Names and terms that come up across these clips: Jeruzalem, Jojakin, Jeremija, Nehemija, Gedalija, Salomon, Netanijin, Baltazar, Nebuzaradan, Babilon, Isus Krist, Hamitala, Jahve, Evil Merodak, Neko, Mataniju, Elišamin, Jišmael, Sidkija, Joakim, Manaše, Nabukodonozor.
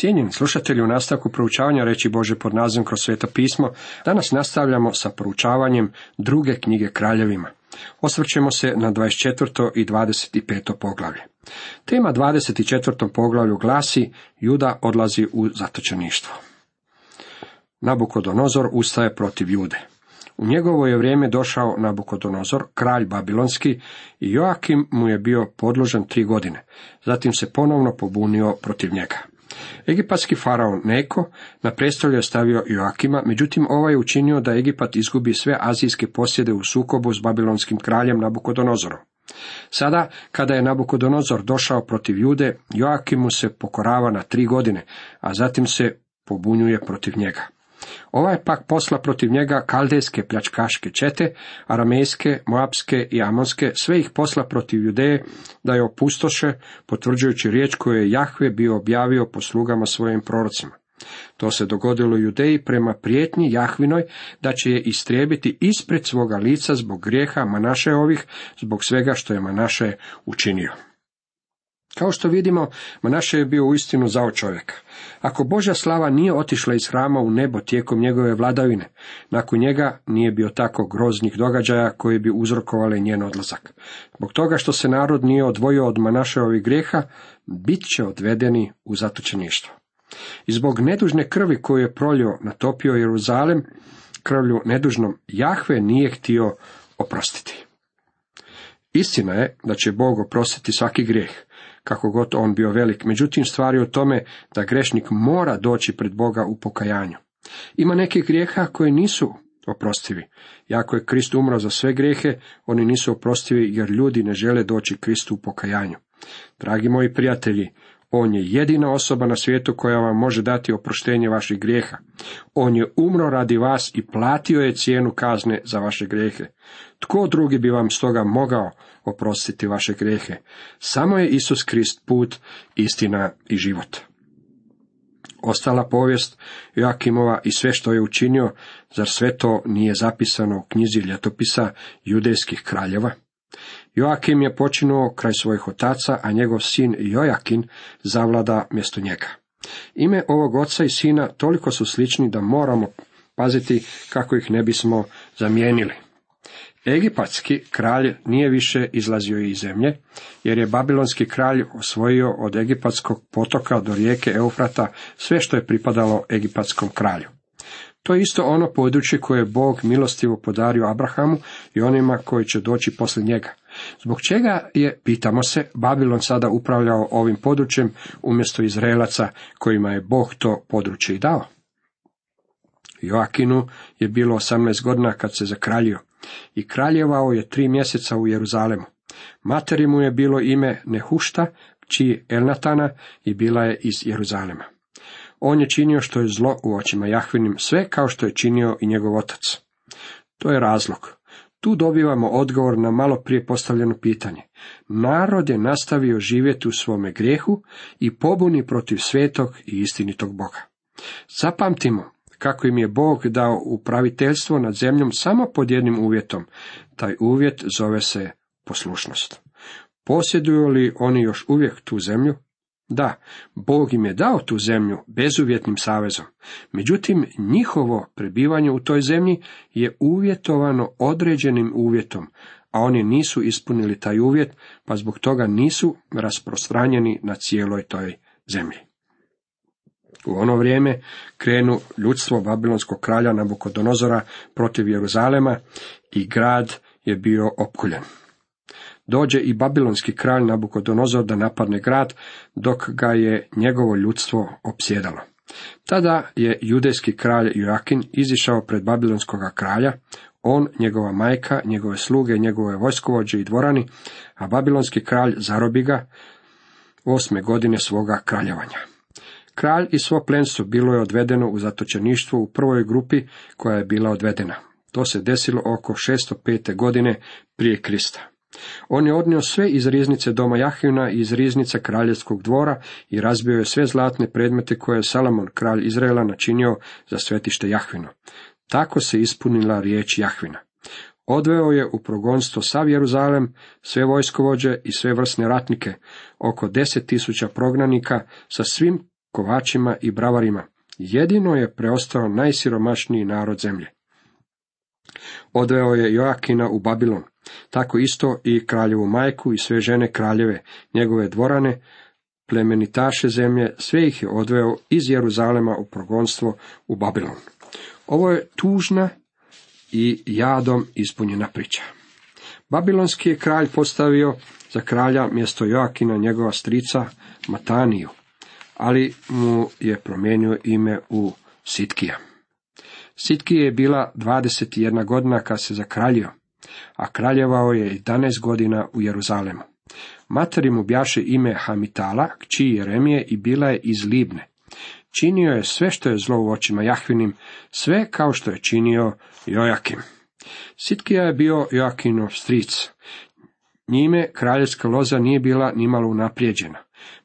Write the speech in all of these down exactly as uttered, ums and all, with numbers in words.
Cijenjeni slušatelji, u nastavku proučavanja Riječi Božje pod nazivom Kroz Sveto pismo, danas nastavljamo sa proučavanjem druge knjige Kraljevima. Osvrćemo se na dvadeset četvrto i dvadeset peto poglavlje. Tema dvadeset četvrtom poglavlju glasi: Juda odlazi u zatočeništvo. Nabukodonozor ustaje protiv Jude. U njegovo je vrijeme došao Nabukodonozor, kralj babilonski, i Joakim mu je bio podložen tri godine. Zatim se ponovno pobunio protiv njega. Egipatski faraon Neko na prestolje je stavio Joakima, međutim ovaj je učinio da Egipat izgubi sve azijske posjede u sukobu s babilonskim kraljem Nabukodonozorom. Sada, kada je Nabukodonozor došao protiv Jude, Joakim mu se pokorava na tri godine, a zatim se pobunjuje protiv njega. Ovaj pak posla protiv njega kaldejske pljačkaške čete, aramejske, moapske i amonske, sve ih posla protiv Judeje da je opustoše, potvrđujući riječ koju je Jahve bio objavio po slugama svojim prorocima. To se dogodilo Judeji prema prijetnji Jahvinoj da će je istrijebiti ispred svoga lica zbog grijeha Manašeovih, zbog svega što je Manaše učinio. Kao što vidimo, Manaše je bio uistinu zao čovjek. Ako Božja slava nije otišla iz hrama u nebo tijekom njegove vladavine, nakon njega nije bio tako groznih događaja koji bi uzrokovali njen odlazak. Zbog toga što se narod nije odvojio od Manašeovih grijeha, bit će odvedeni u zatočeništvo. I zbog nedužne krvi koju je prolio, natopio Jeruzalem, krvlju nedužnom, Jahve nije htio oprostiti. Istina je da će Bog oprostiti svaki grijeh, kako god on bio velik, međutim stvar je u tome da grešnik mora doći pred Boga u pokajanju. Ima nekih grijeha koji nisu oprostivi. Iako je Krist umro za sve grijehe, oni nisu oprostivi jer ljudi ne žele doći Kristu u pokajanju. Dragi moji prijatelji, on je jedina osoba na svijetu koja vam može dati oproštenje vaših grijeha. On je umro radi vas i platio je cijenu kazne za vaše grijehe. Tko drugi bi vam stoga mogao oprostiti vaše grijehe? Samo je Isus Krist put, istina i život. Ostala povijest Joakimova i sve što je učinio, zar sve to nije zapisano u knjizi ljetopisa judejskih kraljeva? Joakim je počinuo kraj svojih otaca, a njegov sin Jojakin zavlada mjesto njega. Ime ovog oca i sina toliko su slični da moramo paziti kako ih ne bismo zamijenili. Egipatski kralj nije više izlazio iz zemlje, jer je babilonski kralj osvojio od egipatskog potoka do rijeke Eufrata sve što je pripadalo egipatskom kralju. To je isto ono područje koje je Bog milostivo podario Abrahamu i onima koji će doći poslije njega. Zbog čega je, pitamo se, Babilon sada upravljao ovim područjem umjesto Izraelaca kojima je Bog to područje i dao? Joakinu je bilo osamnaest godina kad se zakraljio i kraljevao je tri mjeseca u Jeruzalemu. Materi mu je bilo ime Nehušta, kći Elnatana, i bila je iz Jeruzalema. On je činio što je zlo u očima Jahvinim, sve kao što je činio i njegov otac. To je razlog. Tu dobivamo odgovor na malo prije postavljeno pitanje. Narod je nastavio živjeti u svome grijehu i pobuni protiv svetog i istinitog Boga. Zapamtimo kako im je Bog dao upraviteljstvo nad zemljom samo pod jednim uvjetom. Taj uvjet zove se poslušnost. Posjeduju li oni još uvijek tu zemlju? Da, Bog im je dao tu zemlju bezuvjetnim savezom. Međutim, njihovo prebivanje u toj zemlji je uvjetovano određenim uvjetom, a oni nisu ispunili taj uvjet, pa zbog toga nisu rasprostranjeni na cijeloj toj zemlji. U ono vrijeme krenu ljudstvo babilonskog kralja Nabukodonozora protiv Jeruzalema i grad je bio opkoljen. Dođe i babilonski kralj Nabukodonozor da napadne grad, dok ga je njegovo ljudstvo opsjedalo. Tada je judejski kralj Joakin izišao pred babilonskog kralja, on, njegova majka, njegove sluge, njegove vojskovođe i dvorani, a babilonski kralj zarobi ga osme godine svoga kraljevanja. Kralj i svo plenstvo bilo je odvedeno u zatočeništvo u prvoj grupi koja je bila odvedena. To se desilo oko šesto pete godine prije Krista. On je odnio sve iz riznice doma Jahvina i iz riznice kraljevskog dvora i razbio je sve zlatne predmete koje je Salomon, kralj Izraela, načinio za svetište Jahvino. Tako se ispunila riječ Jahvina. Odveo je u progonstvo sav Jeruzalem, sve vojskovođe i sve vrsne ratnike, oko deset tisuća prognanika sa svim kovačima i bravarima. Jedino je preostao najsiromašniji narod zemlje. Odveo je Joakina u Babilon, tako isto i kraljevu majku i sve žene kraljeve, njegove dvorane, plemenitaše zemlje, sve ih je odveo iz Jeruzalema u progonstvo u Babilon. Ovo je tužna i jadom ispunjena priča. Babilonski je kralj postavio za kralja mjesto Joakina njegova strica Mataniju, ali mu je promijenio ime u Sidkija. Sidkija je bila dvadeset jedna godina kad se zakraljio, a kraljevao je jedanaest godina u Jeruzalemu. Materi mu bjaše ime Hamitala, kći Jeremije, i bila je iz Libne. Činio je sve što je zlo u očima Jahvinim, sve kao što je činio Joakim. Sidkija je bio Joakinov stric. Njime kraljevska loza nije bila nimalo unaprijeđena.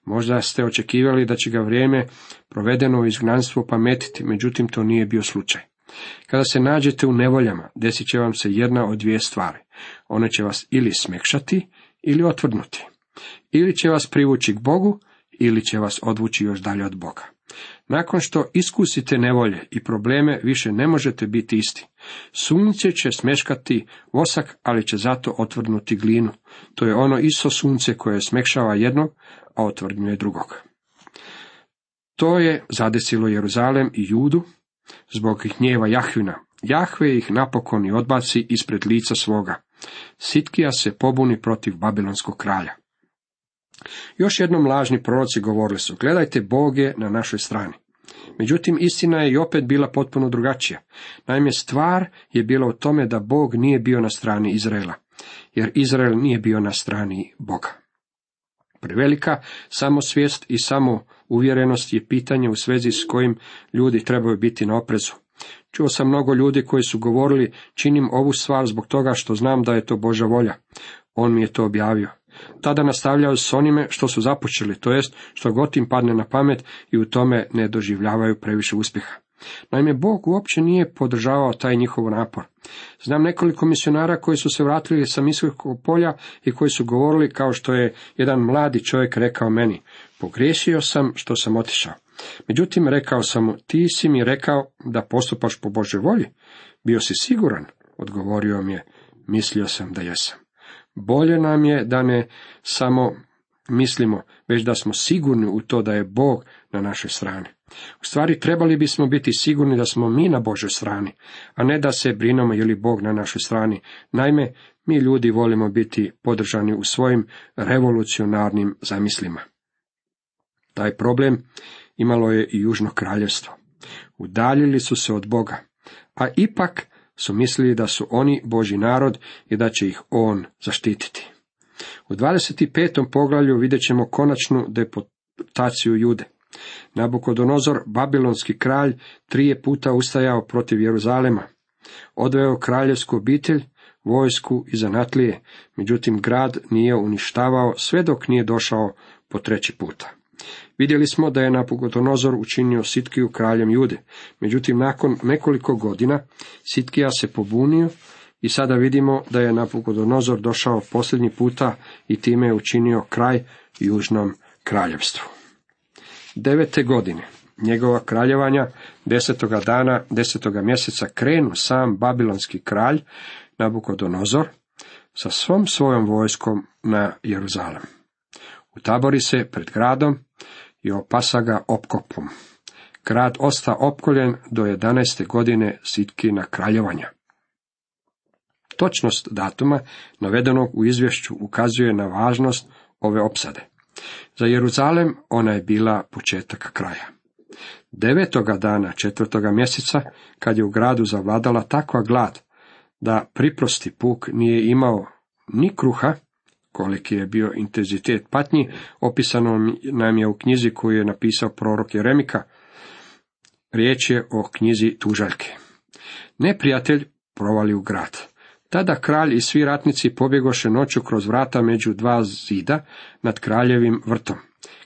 Možda ste očekivali da će ga vrijeme provedeno u izgnanstvu pametiti, međutim to nije bio slučaj. Kada se nađete u nevoljama, desit će vam se jedna od dvije stvari. One će vas ili smekšati ili otvrdnuti. Ili će vas privući k Bogu, ili će vas odvući još dalje od Boga. Nakon što iskusite nevolje i probleme, više ne možete biti isti. Sunce će smeškati vosak, ali će zato otvrdnuti glinu. To je ono isto sunce koje smekšava jednog, a otvrdnjuje drugog. To je zadesilo Jeruzalem i Judu zbog gnjeva Jahvina. Jahve ih napokon i odbaci ispred lica svoga. Sidkija se pobuni protiv babilonskog kralja. Još jednom lažni proroci govorili su, gledajte, Bog je na našoj strani. Međutim, istina je i opet bila potpuno drugačija. Naime, stvar je bila u tome da Bog nije bio na strani Izraela, jer Izrael nije bio na strani Boga. Prevelika samosvijest i samouvjerenost je pitanje u svezi s kojim ljudi trebaju biti na oprezu. Čuo sam mnogo ljudi koji su govorili, činim ovu stvar zbog toga što znam da je to Božja volja. On mi je to objavio. Tada nastavljaju s onime što su započeli, to jest što god im padne na pamet, i u tome ne doživljavaju previše uspjeha. Naime, Bog uopće nije podržavao taj njihov napor. Znam nekoliko misionara koji su se vratili sa misionskog polja i koji su govorili, kao što je jedan mladi čovjek rekao meni, pogriješio sam što sam otišao. Međutim, rekao sam mu, ti si mi rekao da postupaš po Božoj volji. Bio si siguran? Odgovorio mi je, mislio sam da jesam. Bolje nam je da ne samo mislimo, već da smo sigurni u to da je Bog na našoj strani. U stvari, trebali bismo biti sigurni da smo mi na Božoj strani, a ne da se brinemo je li Bog na našoj strani. Naime, mi ljudi volimo biti podržani u svojim revolucionarnim zamislima. Taj problem imalo je i Južno kraljevstvo. Udaljili su se od Boga, a ipak su mislili da su oni Božji narod i da će ih On zaštititi. U dvadeset petom poglavlju vidjet ćemo konačnu deportaciju Jude. Nabukodonozor, babilonski kralj, tri je puta ustajao protiv Jeruzalema. Odveo kraljevsku obitelj, vojsku i zanatlije, međutim grad nije uništavao sve dok nije došao po treći puta. Vidjeli smo da je Nabukodonozor učinio Sidkiju kraljem Jude, međutim nakon nekoliko godina Sidkija se pobunio i sada vidimo da je Nabukodonozor došao posljednji puta i time je učinio kraj Južnom kraljevstvu. Devete godine njegova kraljevanja, desetoga dana, desetoga mjeseca, krenu sam babilonski kralj Nabukodonozor sa svom svojom vojskom na Jeruzalem. Utabori se pred gradom i opasa ga opkopom. Grad osta opkoljen do jedanaeste godine Sidkina kraljevanja. Točnost datuma navedenog u izvješću ukazuje na važnost ove opsade. Za Jeruzalem ona je bila početak kraja. Devetoga dana četvrtoga mjeseca, kad je u gradu zavladala takva glad da priprosti puk nije imao ni kruha, koliki je bio intenzitet patnji opisano nam je u knjizi koju je napisao prorok Jeremija. Riječ je o knjizi Tužaljke. Neprijatelj provali u grad. Tada kralj i svi ratnici pobjegoše noću kroz vrata među dva zida nad kraljevim vrtom.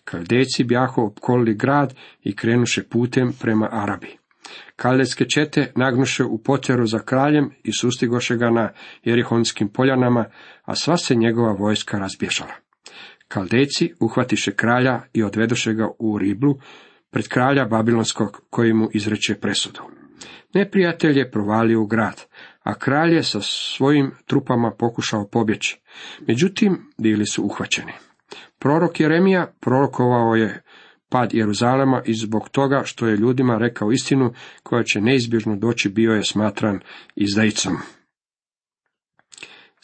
Kaldejci bjaho opkolili grad i krenuše putem prema Arabiji. Kaldejske čete nagnuše u potjeru za kraljem i sustigoše ga na Jerihonskim poljanama, a sva se njegova vojska razbješala. Kaldejci uhvatiše kralja i odvedoše ga u Riblu pred kralja Babilonskog, koji mu izreče presudu. Neprijatelj je provalio u grad, a kralj je sa svojim trupama pokušao pobjeći. Međutim, bili su uhvaćeni. Prorok Jeremija prorokovao je pad Jeruzalema i zbog toga što je ljudima rekao istinu koja će neizbježno doći, bio je smatran izdajicom.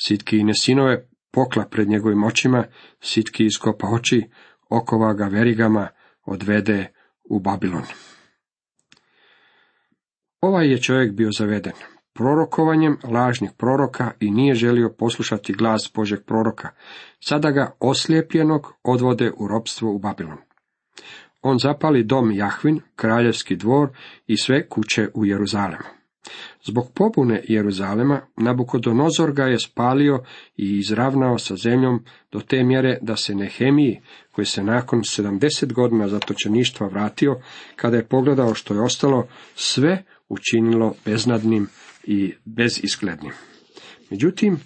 Sitkijine sinove pokla pred njegovim očima, Sidkij iskopa oči, okova ga verigama, odvede u Babilon. Ovaj je čovjek bio zaveden prorokovanjem lažnih proroka i nije želio poslušati glas Božeg proroka. Sada ga oslijepljenog odvode u ropstvo u Babilon. On zapali dom Jahvin, kraljevski dvor i sve kuće u Jeruzalemu. Zbog pobune Jeruzalema, Nabukodonozor ga je spalio i izravnao sa zemljom do te mjere da se Nehemiji, koji se nakon sedamdeset godina zatočeništva vratio, kada je pogledao što je ostalo, sve učinilo beznadnim i bezisklednim. Međutim,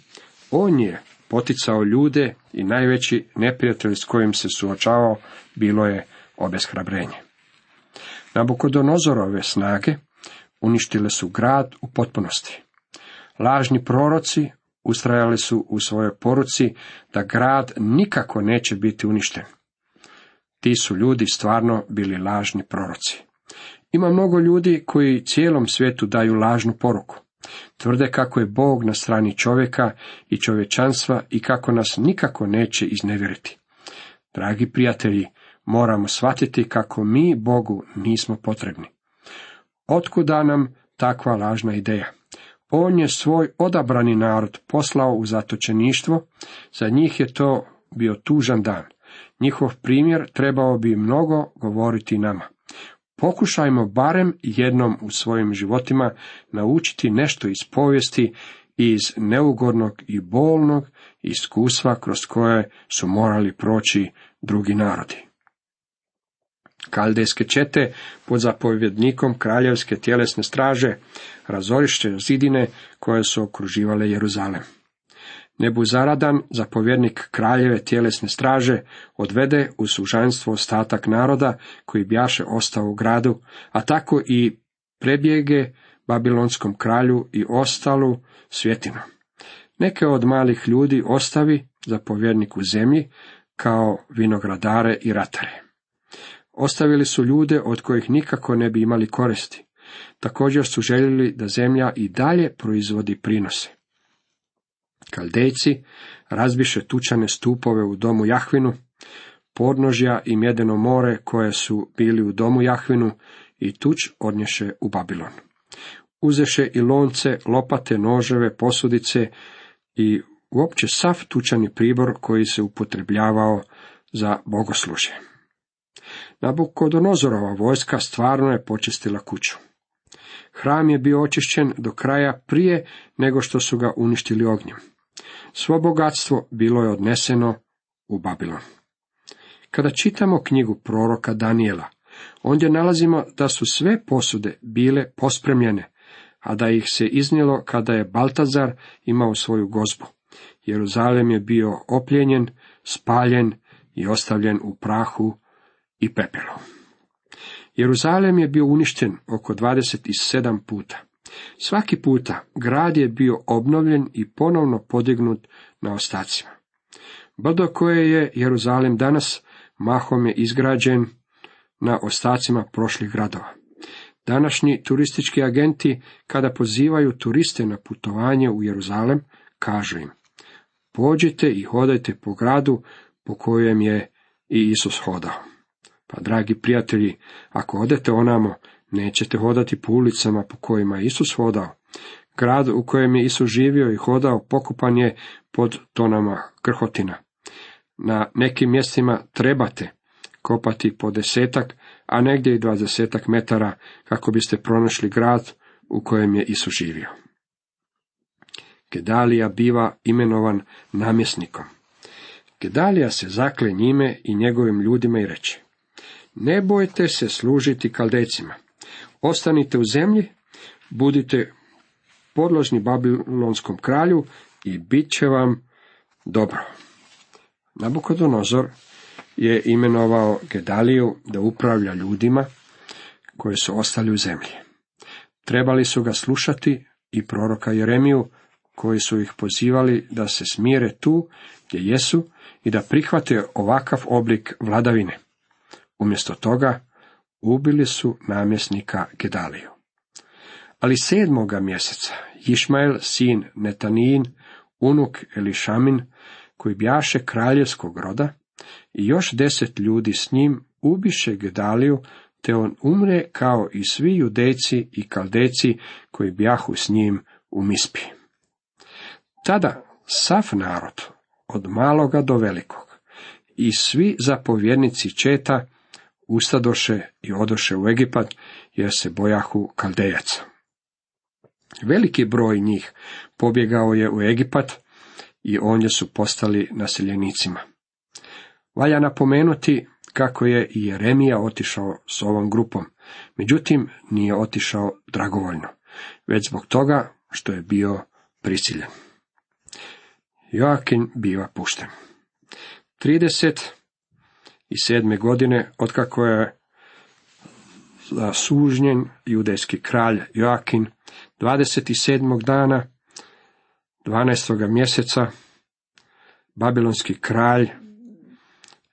on je poticao ljude i najveći neprijatelj s kojim se suočavao bilo je obeshrabrenje. Nabukodonozorove snage uništile su grad u potpunosti. Lažni proroci ustrajali su u svojoj poruci da grad nikako neće biti uništen. Ti su ljudi stvarno bili lažni proroci. Ima mnogo ljudi koji cijelom svijetu daju lažnu poruku. Tvrde kako je Bog na strani čovjeka i čovječanstva i kako nas nikako neće iznevjeriti. Dragi prijatelji, moramo shvatiti kako mi Bogu nismo potrebni. Otkuda nam takva lažna ideja? On je svoj odabrani narod poslao u zatočeništvo, za njih je to bio tužan dan. Njihov primjer trebao bi mnogo govoriti nama. Pokušajmo barem jednom u svojim životima naučiti nešto iz povijesti i iz neugodnog i bolnog iskustva kroz koje su morali proći drugi narodi. Kaldejske čete pod zapovjednikom kraljevske tjelesne straže razorišće zidine koje su okruživale Jeruzalem. Nebuzaradan, zapovjednik kraljeve tjelesne straže, odvede u sužanstvo ostatak naroda koji bjaše ostao u gradu, a tako i prebjege babilonskom kralju i ostalu svjetinu. Neke od malih ljudi ostavi zapovjednik u zemlji kao vinogradare i ratare. Ostavili su ljude od kojih nikako ne bi imali koristi. Također su željeli da zemlja i dalje proizvodi prinose. Kaldejci razbiše tučane stupove u domu Jahvinu, podnožja i mjedeno more koje su bili u domu Jahvinu i tuč odnješe u Babilon. Uzeše i lonce, lopate, noževe, posudice i uopće sav tučani pribor koji se upotrebljavao za bogoslužje. Nabukodonozorova vojska stvarno je počistila kuću. Hram je bio očišćen do kraja prije nego što su ga uništili ognjem. Svo bogatstvo bilo je odneseno u Babilon. Kada čitamo knjigu proroka Danijela, ondje nalazimo da su sve posude bile pospremljene, a da ih se iznijelo kada je Baltazar imao svoju gozbu. Jeruzalem je bio opljenjen, spaljen i ostavljen u prahu i pepelu. Jeruzalem je bio uništen oko dvadeset sedam puta. Svaki puta grad je bio obnovljen i ponovno podignut na ostacima. Brdo koje je Jeruzalem danas, mahom je izgrađen na ostacima prošlih gradova. Današnji turistički agenti, kada pozivaju turiste na putovanje u Jeruzalem, kažu im: pođite i hodajte po gradu po kojem je i Isus hodao. Pa, dragi prijatelji, ako odete onamo, nećete hodati po ulicama po kojima je Isus hodao. Grad u kojem je Isus živio i hodao pokopan je pod tonama krhotina. Na nekim mjestima trebate kopati po desetak, a negdje i dvadesetak metara, kako biste pronašli grad u kojem je Isus živio. Gedalija biva imenovan namjesnikom. Gedalija se zakle njime i njegovim ljudima i reče: ne bojte se služiti Kaldejcima. Ostanite u zemlji, budite podložni babilonskom kralju i bit će vam dobro. Nabukodonozor je imenovao Gedaliju da upravlja ljudima koji su ostali u zemlji. Trebali su ga slušati i proroka Jeremiju, koji su ih pozivali da se smire tu gdje jesu i da prihvate ovakav oblik vladavine. Umjesto toga ubili su namjesnika Gedaliju. Ali sedmoga mjeseca Jišmael, sin Netanijin, unuk Elišamin, koji bjaše kraljevskog roda, i još deset ljudi s njim ubiše Gedaliju, te on umre kao i svi Judejci i Kaldejci koji bjahu s njim u Mispi. Tada sav narod, od maloga do velikog, i svi zapovjednici četa ustadoše i odoše u Egipat, jer se bojahu Kaldejaca. Veliki broj njih pobjegao je u Egipat i ondje su postali naseljenicima. Valja napomenuti kako je i Jeremija otišao s ovom grupom, međutim nije otišao dragovoljno, već zbog toga što je bio prisiljen. Joakim biva pušten. trideset sedme godine, otkako je zasužnjen judejski kralj Joakin, dvadeset sedmog dana dvanaestog mjeseca, babilonski kralj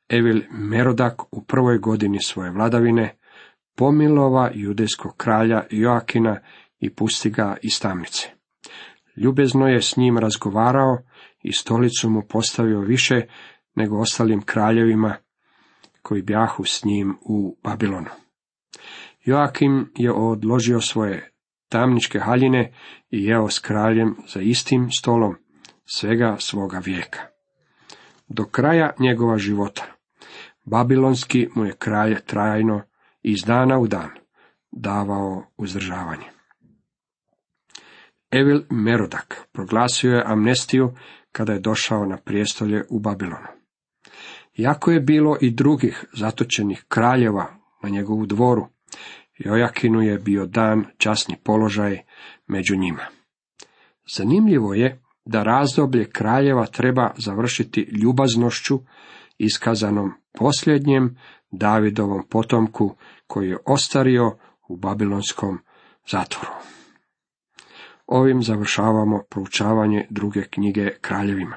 Evil Merodak u prvoj godini svoje vladavine pomilova judejskog kralja Joakina i pusti ga iz tamnice. Ljubezno je s njim razgovarao i stolicu mu postavio više nego ostalim kraljevima koji bjahu s njim u Babilonu. Joakim je odložio svoje tamničke haljine i jeo s kraljem za istim stolom svega svoga vijeka. Do kraja njegova života babilonski mu je kralj trajno iz dana u dan davao uzdržavanje. Evil Merodak proglasio je amnestiju kada je došao na prijestolje u Babilonu. Iako je bilo i drugih zatočenih kraljeva na njegovu dvoru, Jojakinu je bio dan časni položaj među njima. Zanimljivo je da razdoblje kraljeva treba završiti ljubaznošću iskazanom posljednjem Davidovom potomku koji je ostario u babilonskom zatvoru. Ovim završavamo proučavanje druge knjige kraljevima.